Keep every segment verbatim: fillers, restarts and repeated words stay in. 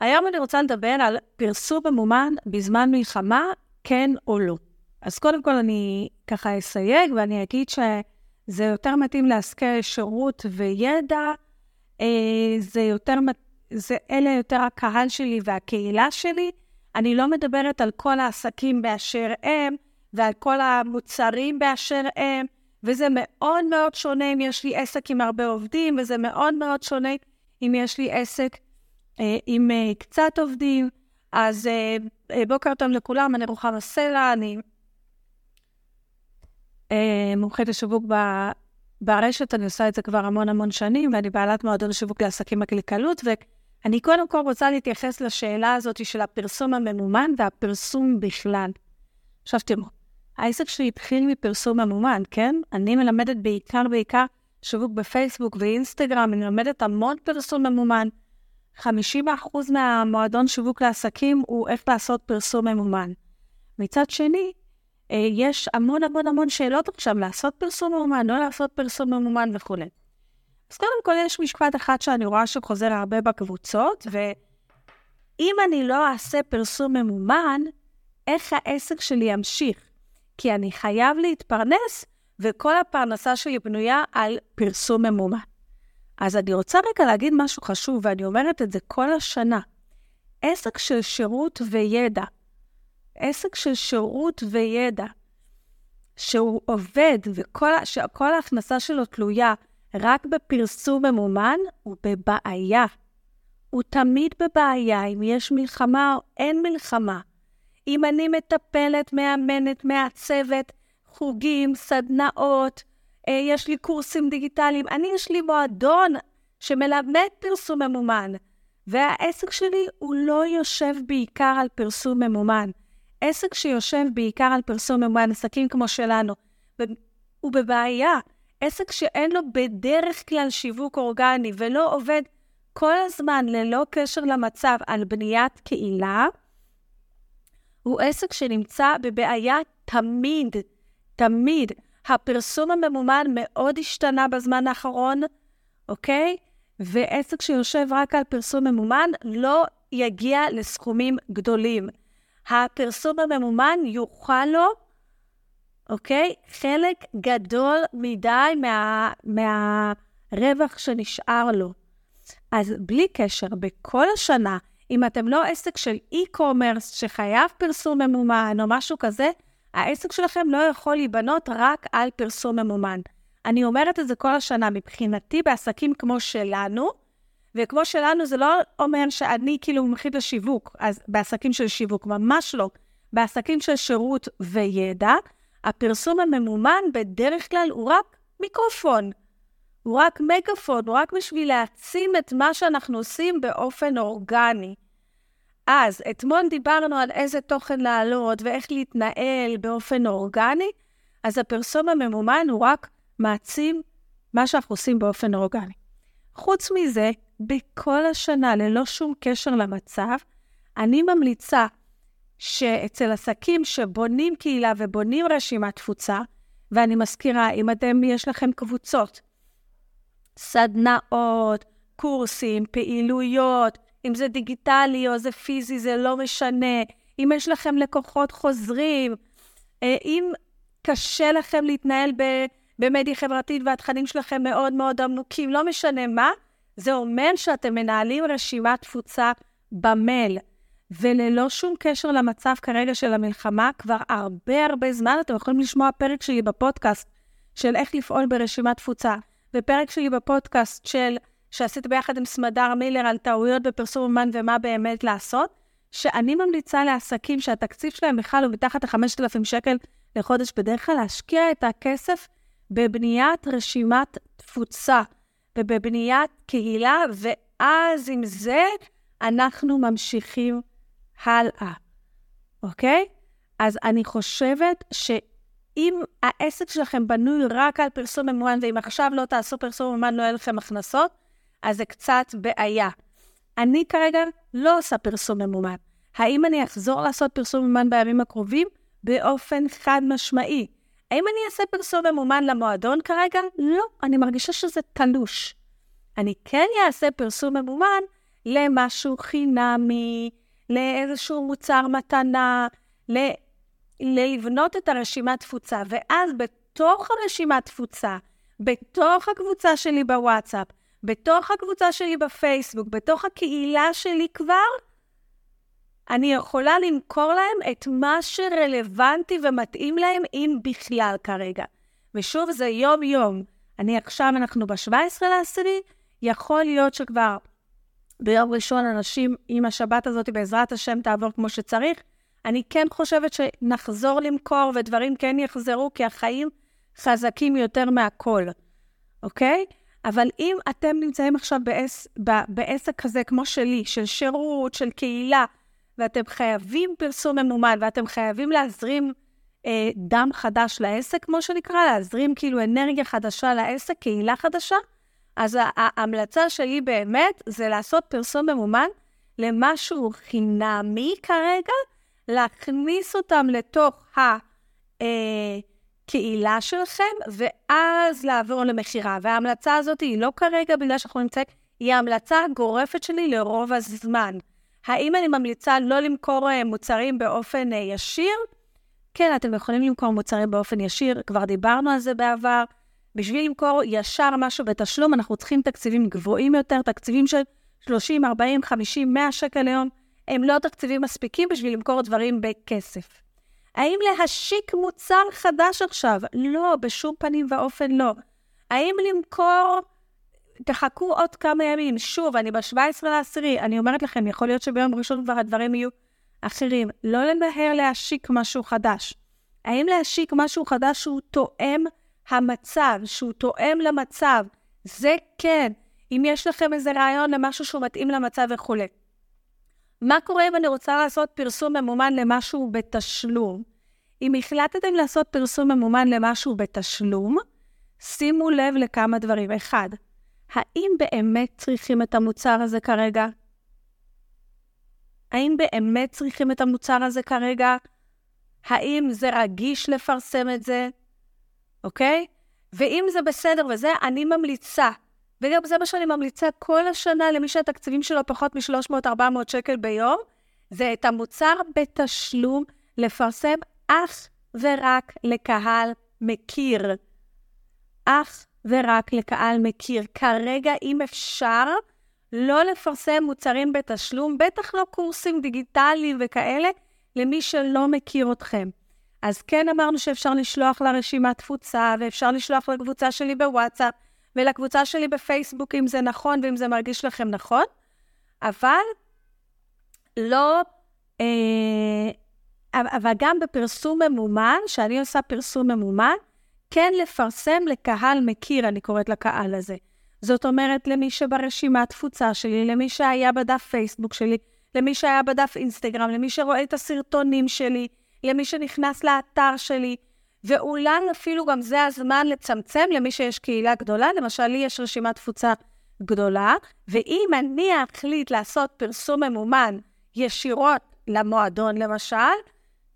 היום אני רוצה לדבר על פרסום ממומן בזמן מלחמה, כן או לא. אז קודם כל אני ככה אסייג, ואני אגיד שזה יותר מתאים להשכיר שירות וידע, זה יותר, זה אלה יותר הקהל שלי והקהילה שלי. אני לא מדברת על כל העסקים באשר הם, ועל כל המוצרים באשר הם, וזה מאוד מאוד שונה אם יש לי עסק עם הרבה עובדים, וזה מאוד מאוד שונה אם יש לי עסק עם קצת עובדים. אז בוקר טוב לכולם, אני רוחמה סלע, אני מומחית לשיווק ברשת, אני עושה את זה כבר המון המון שנים, ואני בעלת מועדון לשיווק לעסקים הקליקלות, ואני קודם כל רוצה להתייחס לשאלה הזאת של הפרסום הממומן והפרסום בכלל. עכשיו תראו, העסק שלי התחיל מפרסום ממומן, כן? אני מלמדת בעיקר בעיקר שיווק בפייסבוק ואינסטגרם, אני מלמדת המון פרסום ממומן, חמישים אחוז מהמועדון שיווק לעסקים הוא איך לעשות פרסום ממומן. מצד שני, יש המון המון המון שאלות עכשיו, לעשות פרסום ממומן, לא לעשות פרסום ממומן וכו'. אז קודם כל יש משפט אחד שאני רואה שחוזר הרבה בקבוצות, ואם אני לא אעשה פרסום ממומן, איך העסק שלי ימשיך? כי אני חייב להתפרנס, וכל הפרנסה שלי בנויה על פרסום ממומן. אז אני רוצה רגע להגיד משהו חשוב, ואני אומרת את זה כל השנה. עסק של שירות וידע, עסק של שירות וידע, שהוא עובד, וכל ההכנסה שלו תלויה רק בפרסום ממומן, הוא בבעיה. הוא תמיד בבעיה, אם יש מלחמה או אין מלחמה. אם אני מטפלת, מאמנת, מעצבת, חוגים, סדנאות, יש לי קורסים דיגיטליים, אני יש לי מועדון שמלמד פרסום ממומן, והעסק שלי הוא לא יושב בעיקר על פרסום ממומן. עסק שיושב בעיקר על פרסום ממומן, עסקים כמו שלנו, הוא בבעיה. עסק שאין לו בדרך כלל שיווק אורגני, ולא עובד כל הזמן ללא קשר למצב על בניית קהילה, הוא עסק שנמצא בבעיה תמיד, תמיד. הפרסום הממומן מאוד השתנה בזמן האחרון, אוקיי? ועסק שיושב רק על פרסום ממומן לא יגיע לסכומים גדולים. הפרסום הממומן יוכל לו, אוקיי? חלק גדול מדי מה, מהרווח שנשאר לו. אז בלי קשר, בכל השנה, אם אתם לא עסק של אי-קומרס שחייב פרסום ממומן או משהו כזה, העסק שלכם לא יכול להיבנות רק על פרסום ממומן. אני אומרת את זה כל השנה, מבחינתי בעסקים כמו שלנו, וכמו שלנו זה לא אומר שאני כאילו מומחית לשיווק, אז בעסקים של שיווק, ממש לא. בעסקים של שירות וידע, הפרסום הממומן בדרך כלל הוא רק מיקרופון, הוא רק מגפון, הוא רק בשביל להעצים את מה שאנחנו עושים באופן אורגני. אז אתמול דיברנו על איזה תוכן לעלות ואיך להתנהל באופן אורגני, אז הפרסום הממומן הוא רק מעצים מה שאנחנו עושים באופן אורגני. חוץ מזה, בכל השנה, ללא שום קשר למצב, אני ממליצה שאצל עסקים שבונים קהילה ובונים רשימת תפוצה, ואני מזכירה, אם אתם יש לכם קבוצות, סדנאות, קורסים, פעילויות, אם זה דיגיטלי או זה פיזי, זה לא משנה. אם יש לכם לקוחות חוזרים, אם קשה לכם להתנהל במדיה חברתית והתכנים שלכם מאוד מאוד עמוקים, לא משנה מה, זה אומר שאתם מנהלים רשימת תפוצה במייל. וללא שום קשר למצב כרגע של המלחמה, כבר הרבה הרבה זמן אתם יכולים לשמוע פרק שלי בפודקאסט של איך לפעול ברשימת תפוצה. בפרק שלי בפודקאסט של, שעשיתי ביחד עם סמדר מילר על טעויות בפרסום אומן ומה באמת לעשות, שאני ממליצה לעסקים שהתקציב שלהם בכלל הוא מתחת ל-חמשת אלפים שקל לחודש, בדרך כלל להשקיע את הכסף בבניית רשימת תפוצה, ובבניית קהילה, ואז עם זה אנחנו ממשיכים הלאה. אוקיי? אז אני חושבת ש... אם העסק שלכם בנוי רק על פרסום ממומן, ואם עכשיו לא תעשו פרסום ממומן, לא יהיה לכם הכנסות, אז זה קצת בעיה. אני כרגע לא עושה פרסום ממומן. האם אני אחזור לעשות פרסום ממומן בימים הקרובים? באופן חד משמעי. האם אני אעשה פרסום ממומן למועדון כרגע? לא, אני מרגישה שזה תלוש. אני כן אעשה פרסום ממומן למשהו חינמי, לאיזשהו מוצר מתנה, לבנות את הרשימת תפוצה. ואז בתוך הרשימת תפוצה, בתוך הקבוצה שלי בוואטסאפ, בתוך הקבוצה שלי בפייסבוק, בתוך הקהילה שלי כבר, אני יכולה למכור להם את מה שרלוונטי ומתאים להם, אם בכלל כרגע. ושוב, זה יום יום. אני עכשיו, אנחנו ב-שבעה עשר לעשירי, יכול להיות שכבר ביום ראשון אנשים, עם השבת הזאת, בעזרת השם תעבור כמו שצריך. אני כן חושבת שנחזור למכור, ודברים כן יחזרו, כי החיים חזקים יותר מהכל. אוקיי? אבל אם אתם נמצאים עכשיו בעס, בעסק כזה כמו שלי, של שירות, של קהילה, ואתם חייבים פרסום ממומן, ואתם חייבים להזרים אה, דם חדש לעסק, כמו שנקרא, להזרים כאילו אנרגיה חדשה לעסק, קהילה חדשה, אז ההמלצה שלי באמת זה לעשות פרסום ממומן למשהו חינמי כרגע, להכניס אותם לתוך הקהילה שלכם, ואז לעבור למחירה. וההמלצה הזאת היא לא כרגע בגלל שאנחנו נמצאים, היא ההמלצה הגורפת שלי לרוב הזמן. האם אני ממליצה לא למכור מוצרים באופן ישיר? כן, אתם יכולים למכור מוצרים באופן ישיר, כבר דיברנו על זה בעבר. בשביל למכור ישר משהו בתשלום, אנחנו צריכים תקציבים גבוהים יותר, תקציבים של שלושים, ארבעים, חמישים, מאה שקל ליום, הם לא תקציבים מספיקים בשביל למכור דברים בכסף. האם להשיק מוצר חדש עכשיו? לא, בשום פנים ואופן לא. האם למכור... תחכו עוד כמה ימים, שוב, אני ב-שבעה עשר לעשירי, אני אומרת לכם, יכול להיות שביום ראשון כבר הדברים יהיו אחרים. לא למהר להשיק משהו חדש. האם להשיק משהו חדש שהוא תואם המצב, שהוא תואם למצב? זה כן. אם יש לכם איזה רעיון למשהו שהוא מתאים למצב וכו'. מה קורה אם אני רוצה לעשות פרסום ממומן למשהו בתשלום? אם החלטתם לעשות פרסום ממומן למשהו בתשלום, שימו לב לכמה דברים. אחד, האם באמת צריכים את המוצר הזה כרגע? האם באמת צריכים את המוצר הזה כרגע? האם זה רגיש לפרסם את זה? אוקיי? ואם זה בסדר וזה, אני ממליצה. וגם זה מה שאני ממליצה כל השנה למי שהתקציבים שלו פחות מ-שלוש מאות עד ארבע מאות שקל ביום, זה את המוצר בתשלום לפרסם אך ורק לקהל מכיר. אך ורק לקהל מכיר. כרגע, אם אפשר, לא לפרסם מוצרים בתשלום, בטח לא קורסים דיגיטליים וכאלה, למי שלא מכיר אתכם. אז כן אמרנו שאפשר לשלוח לרשימת תפוצה, ואפשר לשלוח לקבוצה שלי בוואטסאפ, ולקבוצה שלי בפייסבוק, אם זה נכון, ואם זה מרגיש לכם נכון, אבל לא, אה, אבל גם בפרסום ממומן, שאני עושה פרסום ממומן, כן לפרסם לקהל מכיר, אני קוראת לקהל הזה. זאת אומרת, למי שברשימה התפוצה שלי, למי שהיה בדף פייסבוק שלי, למי שהיה בדף אינסטגרם, למי שרואה את הסרטונים שלי, למי שנכנס לאתר שלי, ואולי אפילו גם זה הזמן לצמצם למי שיש קהילה גדולה, למשל לי יש רשימת תפוצה גדולה, ואם אני אחליט לעשות פרסום ממומן ישירות למועדון למשל,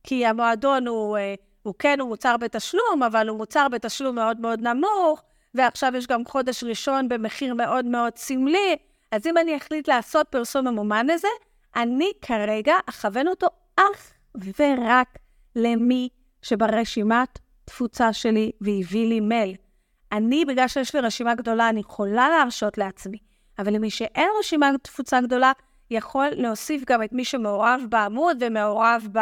כי המועדון הוא... הוא כן, הוא מוצר בתשלום, אבל הוא מוצר בתשלום מאוד מאוד נמוך, ועכשיו יש גם חודש ראשון במחיר מאוד מאוד סמלי, אז אם אני אחליט לעשות פרסום ממומן לזה, אני כרגע אכוון אותו אך ורק למי שברשימת תפוצה שלי והביא לי מייל. אני, בגלל שיש לי רשימה גדולה, אני יכולה להרשות לעצמי, אבל למי שאין רשימה תפוצה גדולה, יכול להוסיף גם את מי שמעורב בעמוד ומעורב ב...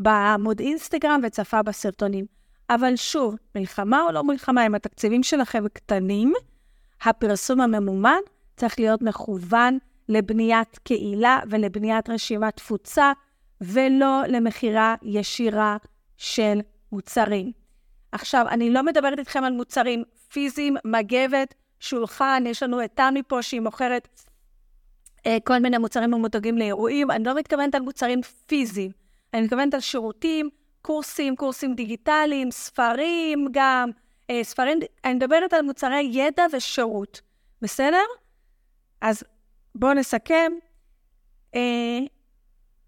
בעמוד אינסטגרם וצפה בסרטונים. אבל שוב, מלחמה או לא מלחמה, אם התקציבים שלכם קטנים, הפרסום הממומן צריך להיות מכוון לבניית קהילה ולבניית רשימת תפוצה, ולא למחירה ישירה של מוצרים. עכשיו, אני לא מדברת איתכם על מוצרים פיזיים, מגבת, שולחן, יש לנו את תמי פה שהיא מוכרת כל מיני מוצרים המותגים לאירועים, אני לא מתכוונת על מוצרים פיזיים, אני מתכוונת על שירותים, קורסים, קורסים דיגיטליים, ספרים גם, ספרים, אני מדברת על מוצרי ידע ושירות, בסדר? אז בואו נסכם,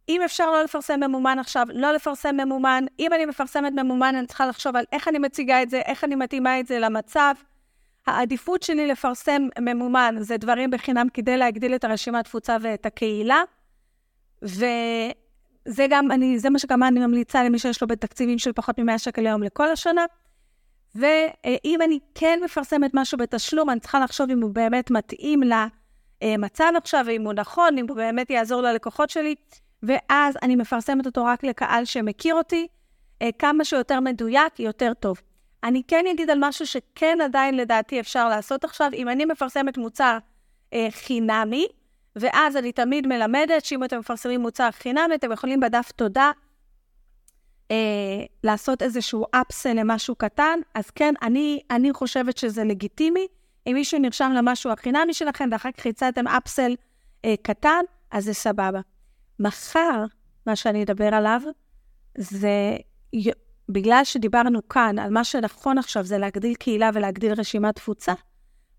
אם אפשר לא לפרסם ממומן עכשיו, לא לפרסם ממומן, אם אני מפרסמת ממומן, אני צריכה לחשוב על איך אני מציגה את זה, איך אני מתאימה את זה למצב, העדיפות שלי לפרסם ממומן זה דברים בחינם כדי להגדיל את הרשימת תפוצה ואת הקהילה, וזה גם אני, זה מה שגם אני ממליצה למי שיש לו בתקציבים של פחות מ-מאה שקל ליום לכל השנה. ואם אני כן מפרסמת משהו בתשלום, אני צריכה לחשוב אם הוא באמת מתאים למצב עכשיו, אם הוא נכון, אם הוא באמת יעזור ללקוחות שלי, ואז אני מפרסמת אותו רק לקהל שמכיר אותי, כמה שיותר מדויק, יותר טוב. אני כן אגיד על משהו שכן עדיין לדעתי אפשר לעשות עכשיו, אם אני מפרסמת מוצר חינמי, ואז אני תמיד מלמדת שאם אתם מפרסמים מוצר חינמי, אתם יכולים בדף תודה, אה, לעשות איזשהו אפסה למשהו קטן, אז כן, אני, אני חושבת שזה לגיטימי, אם מישהו נרשם למשהו החינמי שלכם, ואחר כך יצאתם אפסל אה, קטן, אז זה סבבה. מחר, מה שאני אדבר עליו, זה בגלל שדיברנו כאן, על מה שנכון עכשיו, זה להגדיל קהילה ולהגדיל רשימת תפוצה,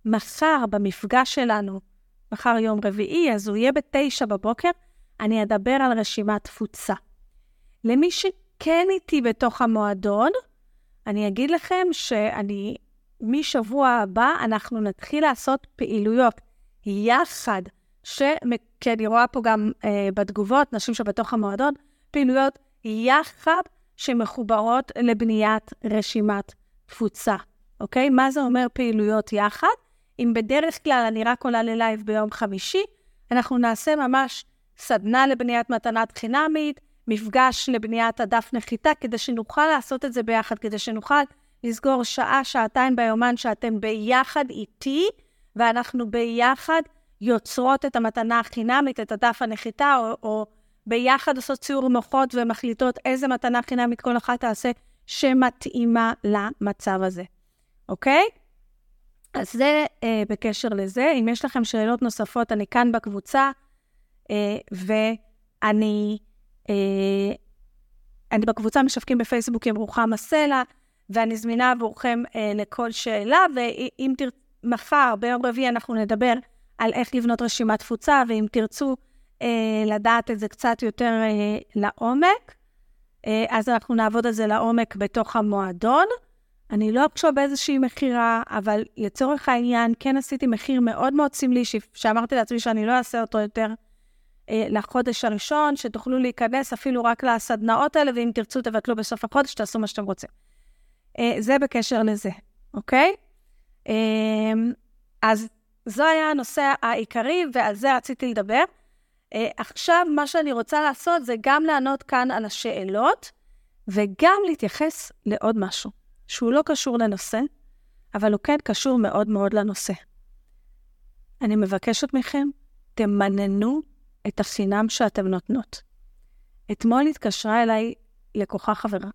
מחר במפגש שלנו, מחר יום רביעי, אז הוא יהיה בתשע בבוקר, אני אדבר על רשימת תפוצה. למי ש... כן איתי בתוך המועדון, אני אגיד לכם שאני, משבוע הבא אנחנו נתחיל לעשות פעילויות יחד, שאני רואה פה גם אה, בתגובות, נשים שבתוך המועדון, פעילויות יחד שמחוברות לבניית רשימת תפוצה. אוקיי? מה זה אומר פעילויות יחד? אם בדרך כלל אני רק עולה ללייב ביום חמישי, אנחנו נעשה ממש סדנה לבניית מתנת חינמית, מפגש לבניית הדף נחיתה, כדי שנוכל לעשות את זה ביחד, כדי שנוכל לסגור שעה, שעתיים ביומן, שאתם ביחד איתי, ואנחנו ביחד יוצרות את המתנה החינמית, את הדף הנחיתה, או, או ביחד עושות ציור מוחות, ומחליטות איזה מתנה חינמית כל אחת תעשה, שמתאימה למצב הזה. אוקיי? אז זה אה, בקשר לזה. אם יש לכם שאלות נוספות, אני כאן בקבוצה, אה, ואני... Uh, אני בקבוצה משווקים בפייסבוק עם רוחמה סלע, ואני זמינה עבורכם uh, לכל שאלה, ואם תרצו, מחר ביום רביעי אנחנו נדבר על איך לבנות רשימת תפוצה, ואם תרצו uh, לדעת את זה קצת יותר uh, לעומק, uh, אז אנחנו נעבוד על זה לעומק בתוך המועדון. אני לא אקשור באיזושהי מחירה, אבל לצורך העניין כן עשיתי מחיר מאוד מאוד סמלי, ש... שאמרתי לעצמי שאני לא אעשה אותו יותר לחודש הראשון, שתוכלו להיכנס אפילו רק לסדנאות האלה, ואם תרצו תבטלו בסוף החודש, תעשו מה שאתם רוצים. זה בקשר לזה, אוקיי? אז זה היה הנושא העיקרי, ועל זה רציתי לדבר. עכשיו מה שאני רוצה לעשות, זה גם לענות כאן על השאלות, וגם להתייחס לעוד משהו, שהוא לא קשור לנושא, אבל הוא כן קשור מאוד מאוד לנושא. אני מבקשת מכם, תמננו את החינם שאתם נותנות. אתמול התקשרה אליי לקוחה חברה,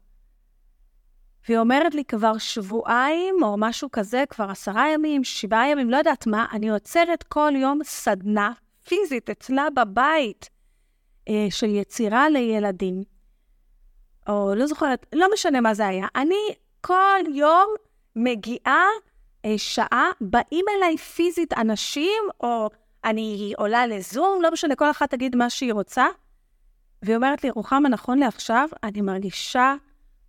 והיא אומרת לי כבר שבועיים, או משהו כזה, כבר עשרה ימים, שבעה ימים, לא יודעת מה, אני עוצרת כל יום סדנה פיזית אצלה בבית, אה, של יצירה לילדים, או לא זוכרת, לא משנה מה זה היה, אני כל יום מגיעה אה, שעה, באים אליי פיזית אנשים, או... אני עולה לזום, לא משנה, כל אחת תגיד מה שהיא רוצה, והיא אומרת לי, רוחמה, נכון לעכשיו, אני מרגישה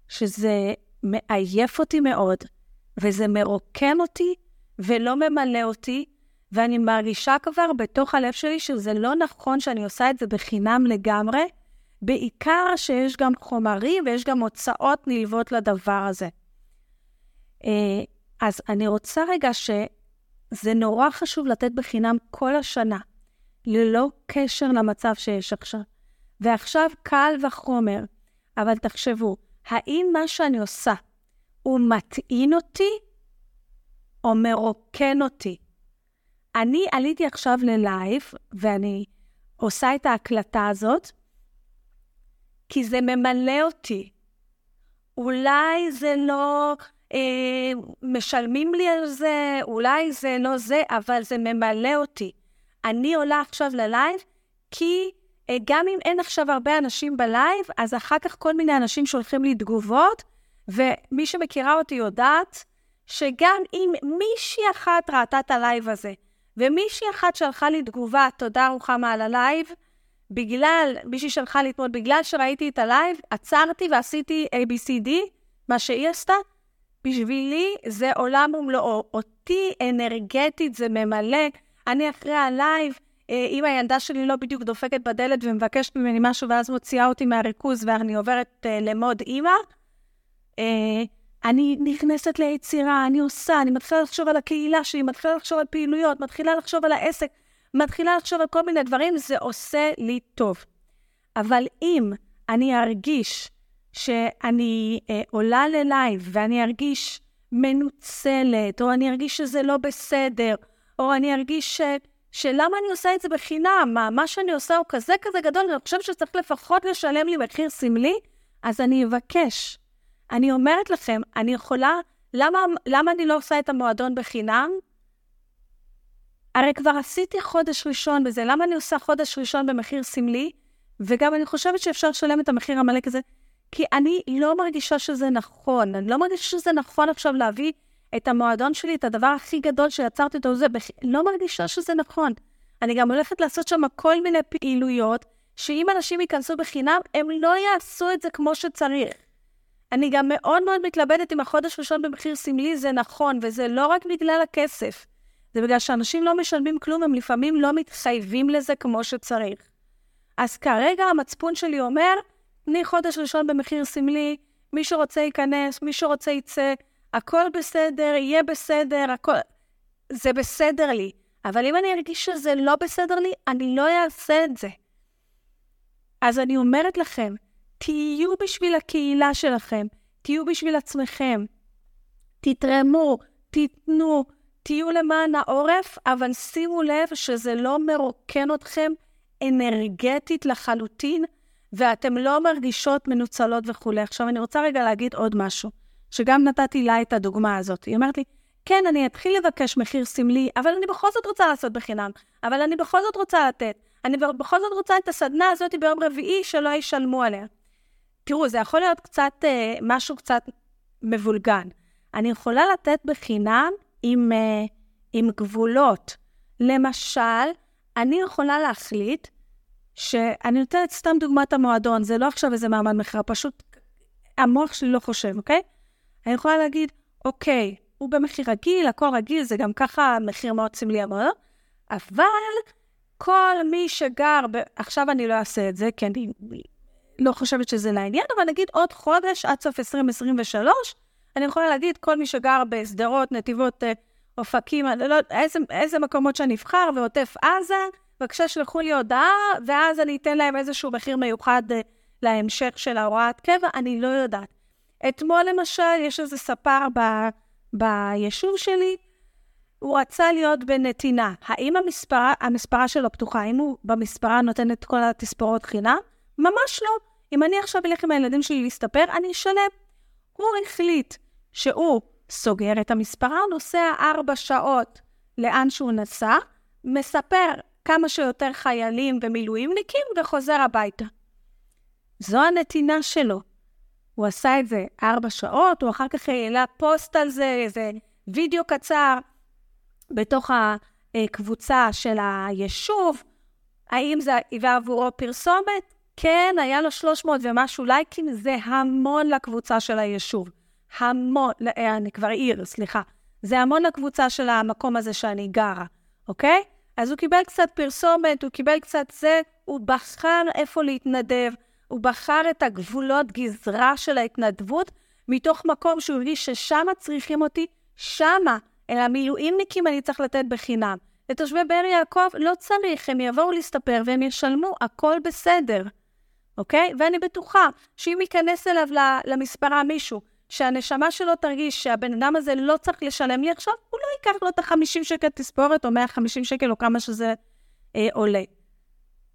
שזה מעייף אותי מאוד, וזה מרוקן אותי, ולא ממלא אותי, ואני מרגישה כבר בתוך הלב שלי, שזה לא נכון שאני עושה את זה בחינם לגמרי, בעיקר שיש גם חומרים, ויש גם הוצאות נלוות לדבר הזה. אז אני רוצה רגע ש... זה נורא חשוב לתת בחינם כל השנה, ללא קשר למצב שיש עכשיו. ועכשיו קל וחומר, אבל תחשבו, האם מה שאני עושה הוא מתעין אותי או מרוקן אותי? אני עליתי עכשיו ללייב, ואני עושה את ההקלטה הזאת, כי זה ממלא אותי. אולי זה לא... אה, משלמים לי על זה, אולי זה לא זה, אבל זה ממלא אותי. אני עולה עכשיו ללייב, כי אה, גם אם אין עכשיו הרבה אנשים בלייב, אז אחר כך כל מיני אנשים שולחים לי תגובות, ומי שמכירה אותי יודעת, שגם אם מישהי אחת ראתה את הלייב הזה, ומישהי אחת שלחה לי תגובה, תודה רוחמה על הלייב, בגלל, מישהי שלחה לי תמוד, בגלל שראיתי את הלייב, עצרתי ועשיתי איי בי סי די, מה שהיא עשתה, בשבילי זה עולם ומלואו, אותי אנרגטית זה ממלא, אני אחרי הלייב, אם הילדה שלי לא בדיוק דופקת בדלת ומבקשת ממני משהו ואז מוציאה אותי מהריכוז ואני עוברת למוד אימא, אני נכנסת ליצירה, אני עושה, אני מתחילה לחשוב על הקהילה שלי, מתחילה לחשוב על פעילויות, מתחילה לחשוב על העסק, מתחילה לחשוב על כל מיני דברים, זה עושה לי טוב. אבל אם אני ארגיש שאני אה, עולה ללייב ואני ארגיש מנוצלת, או אני ארגיש שזה לא בסדר, או אני ארגיש ש... שלמה אני עושה את זה בחינם, מה, מה שאני עושה הוא כזה כזה גדול, אני חושב שצריך לפחות לשלם לי מחיר סמלי, אז אני אבקש. אני אומרת לכם, אני יכולה, למה, למה אני לא עושה את המועדון בחינם? הרי כבר עשיתי חודש ראשון בזה, למה אני עושה חודש ראשון במחיר סמלי? וגם אני חושבת שאפשר לשלם את המחיר המלא כזה, כי אני לא מרגישה שזה נכון, אני לא מרגישה שזה נכון עכשיו להביא את המועדון שלי, את הדבר הכי גדול שיצרתי אותו, זה בכ... לא מרגישה שזה נכון. אני גם הולכת לעשות שם כל מיני פעילויות, שאם אנשים ייכנסו בחינם, הם לא יעשו את זה כמו שצריך. אני גם מאוד מאוד מתלבדת עם החודש ראשון במחיר סמלי, זה נכון, וזה לא רק בגלל הכסף, זה בגלל שאנשים לא משלמים כלום, הם לפעמים לא מתחייבים לזה כמו שצריך. אז כרגע המצפון שלי אומר, אני חודש ראשון במחיר סמלי, מי שרוצה ייכנס, מי שרוצה ייצא, הכל בסדר, יהיה בסדר, הכל... זה בסדר לי. אבל אם אני ארגיש שזה לא בסדר לי, אני לא אעשה את זה. אז אני אומרת לכם, תהיו בשביל הקהילה שלכם, תהיו בשביל עצמכם, תתרמו, תיתנו, תהיו למען העורף, אבל שימו לב שזה לא מרוקן אתכם אנרגטית לחלוטין, ואתם לא מרגישות מנוצלות וכו'. עכשיו אני רוצה רגע להגיד עוד משהו, שגם נתתי לה את הדוגמה הזאת. היא אומרת לי, כן, אני אתחיל לבקש מחיר סמלי, אבל אני בכל זאת רוצה לעשות בחינם, אבל אני בכל זאת רוצה לתת, אני בכל זאת רוצה את הסדנה הזאת ביום רביעי שלא ישלמו עליה. תראו, זה יכול להיות קצת, משהו קצת מבולגן. אני יכולה לתת בחינם עם, עם גבולות. למשל, אני יכולה להחליט שאני נותנת סתם דוגמת המועדון, זה לא עכשיו איזה מעמד מחר, פשוט המוח שלי לא חושב, אוקיי? אני יכולה להגיד, אוקיי, הוא במחיר רגיל, הכל רגיל, זה גם ככה מחיר מאוד סמלי המועדון, אבל כל מי שגר, ב... עכשיו אני לא אעשה את זה, כי אני לא חושבת שזה לעניין, אבל נגיד עוד חודש, עד סוף עשרים עשרים ושלוש, אני יכולה להגיד, כל מי שגר בסדרות, נתיבות, אופקים, לא, איזה, איזה מקומות שאני אבחר, ועוטף עזה, בבקשה שלחו לי הודעה, ואז אני אתן להם איזשהו מחיר מיוחד uh, להמשך של ההוראת קבע, אני לא יודעת. אתמול למשל, יש איזה ספר ב, ביישוב שלי, הוא רצה להיות בנתינה. האם המספרה, המספרה שלו פתוחה, האם הוא במספרה נותן את כל התספורות חינם? ממש לא. אם אני עכשיו אלך עם הילדים שלי להסתפר, אני אשלם. הוא החליט שהוא סוגר את המספרה, נוסע ארבע שעות לאן שהוא נסע, מספר כמה שיותר חיילים ומילואימניקים וחוזר הביתה. זו הנתינה שלו. הוא עשה את זה ארבע שעות, הוא אחר כך העלה פוסט על זה, איזה וידאו קצר בתוך הקבוצה של היישוב. האם זה היווה עבורו פרסומת? כן, היה לו שלוש מאות ומשהו לייקים, זה המון לקבוצה של היישוב. המון, אני כבר עיר, סליחה. זה המון לקבוצה של המקום הזה שאני גרה, אוקיי? אז הוא קיבל קצת פרסומת, הוא קיבל קצת זה, הוא בחר איפה להתנדב, הוא בחר את הגבולות גזרה של ההתנדבות, מתוך מקום שהוא הרגיש ששמה צריכים אותי, שמה, אלא המילואימניקים אני צריך לתת בחינם. לתושבי בר יעקב לא צריך, הם יבואו להסתפר והם ישלמו, הכל בסדר, אוקיי? ואני בטוחה שאם ייכנס אליו למספרה מישהו, שהנשמה שלו תרגיש שהבן אדם הזה לא צריך לשלם לי עכשיו, הוא לא ייקח לו את ה-חמישים שקל תספורת, או מאה וחמישים שקל, או כמה שזה אה, עולה.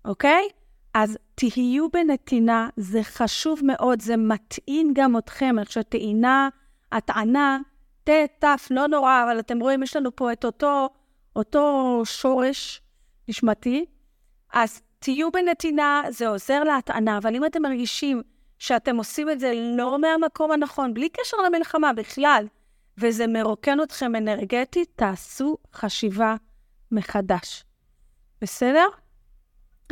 אוקיי? אז תהיו בנתינה, זה חשוב מאוד, זה מטעין גם אתכם, אני חושבת, טעינה, הטענה, תטף, לא נורא, אבל אתם רואים, יש לנו פה את אותו, אותו שורש נשמתי, אז תהיו בנתינה, זה עוזר להטענה, אבל אם אתם מרגישים, שאתם עושים את זה לא מהמקום הנכון, בלי קשר למלחמה בכלל, וזה מרוקן אתכם אנרגטית, תעשו חשיבה מחדש. בסדר?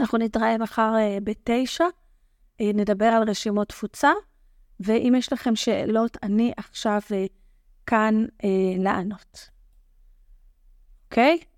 אנחנו נתראה מחר בתשע, נדבר על רשימות תפוצה, ואם יש לכם שאלות, אני עכשיו כאן אה, לענות. אוקיי? Okay?